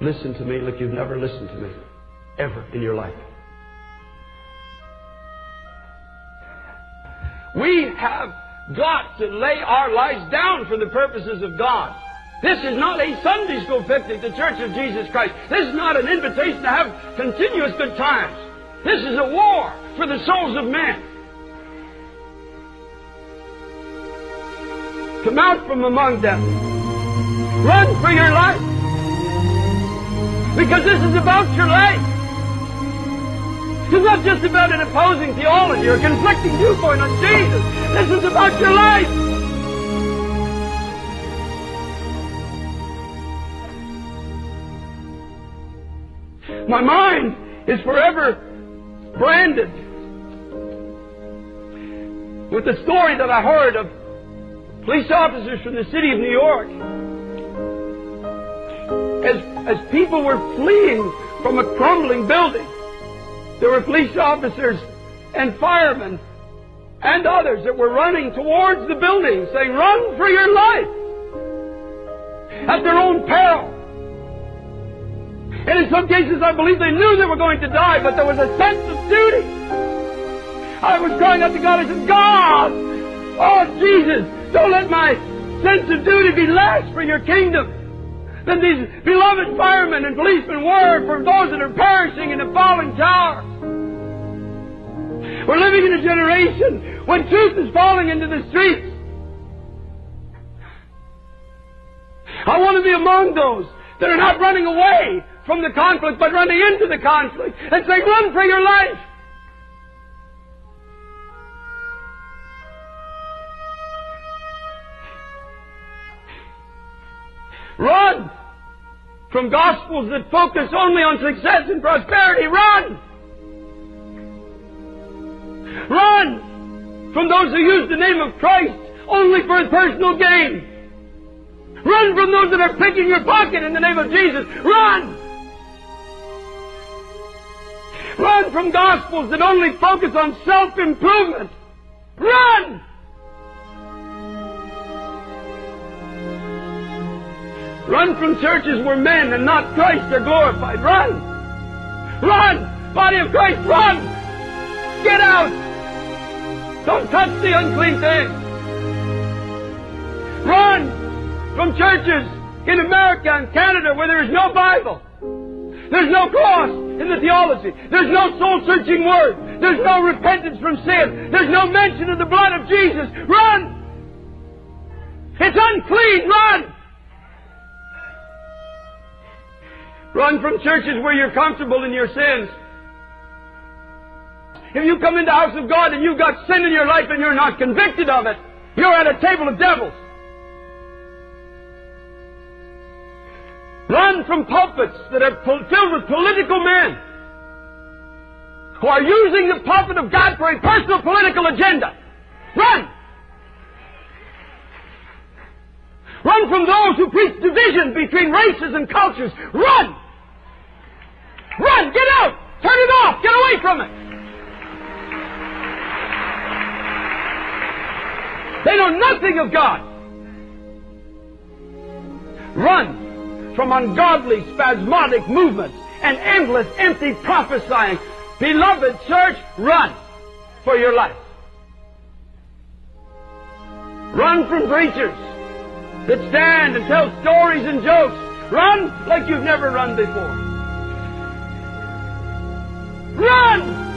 Listen to me like you've never listened to me, ever in your life. We have got to lay our lives down for the purposes of God. This is not a Sunday school picnic, the Church of Jesus Christ. This is not an invitation to have continuous good times. This is a war for the souls of men. Come out from among them. Run for your life. Because this is about your life. It's not just about an opposing theology or a conflicting viewpoint on Jesus. This is about your life. My mind is forever branded with the story that I heard of police officers from the city of New York. As people were fleeing from a crumbling building, there were police officers and firemen and others that were running towards the building saying, "Run for your life," at their own peril. And in some cases, I believe they knew they were going to die, but there was a sense of duty. I was crying out to God. I said, "God, oh Jesus, don't let my sense of duty be less for your kingdom than these beloved firemen and policemen were for those that are perishing in the falling tower." We're living in a generation when truth is falling into the streets. I want to be among those that are not running away from the conflict, but running into the conflict and saying, "Run for your life." Run from gospels that focus only on success and prosperity. Run! Run from those who use the name of Christ only for personal gain. Run from those that are picking your pocket in the name of Jesus. Run! Run from gospels that only focus on self-improvement. Run! Run from churches where men and not Christ are glorified. Run! Run! Body of Christ, run! Get out! Don't touch the unclean thing. Run from churches in America and Canada where there is no Bible. There's no cross in the theology. There's no soul-searching word. There's no repentance from sin. There's no mention of the blood of Jesus. Run! It's unclean. Run! Run from churches where you're comfortable in your sins. If you come into the house of God and you've got sin in your life and you're not convicted of it, you're at a table of devils. Run from pulpits that are filled with political men who are using the pulpit of God for a personal political agenda. Run! Run from those who preach division between races and cultures. Run! Run! Get out! Turn it off! Get away from it! They know nothing of God. Run from ungodly, spasmodic movements and endless, empty prophesying. Beloved church, run for your life. Run from preachers that stand and tell stories and jokes. Run like you've never run before. Run!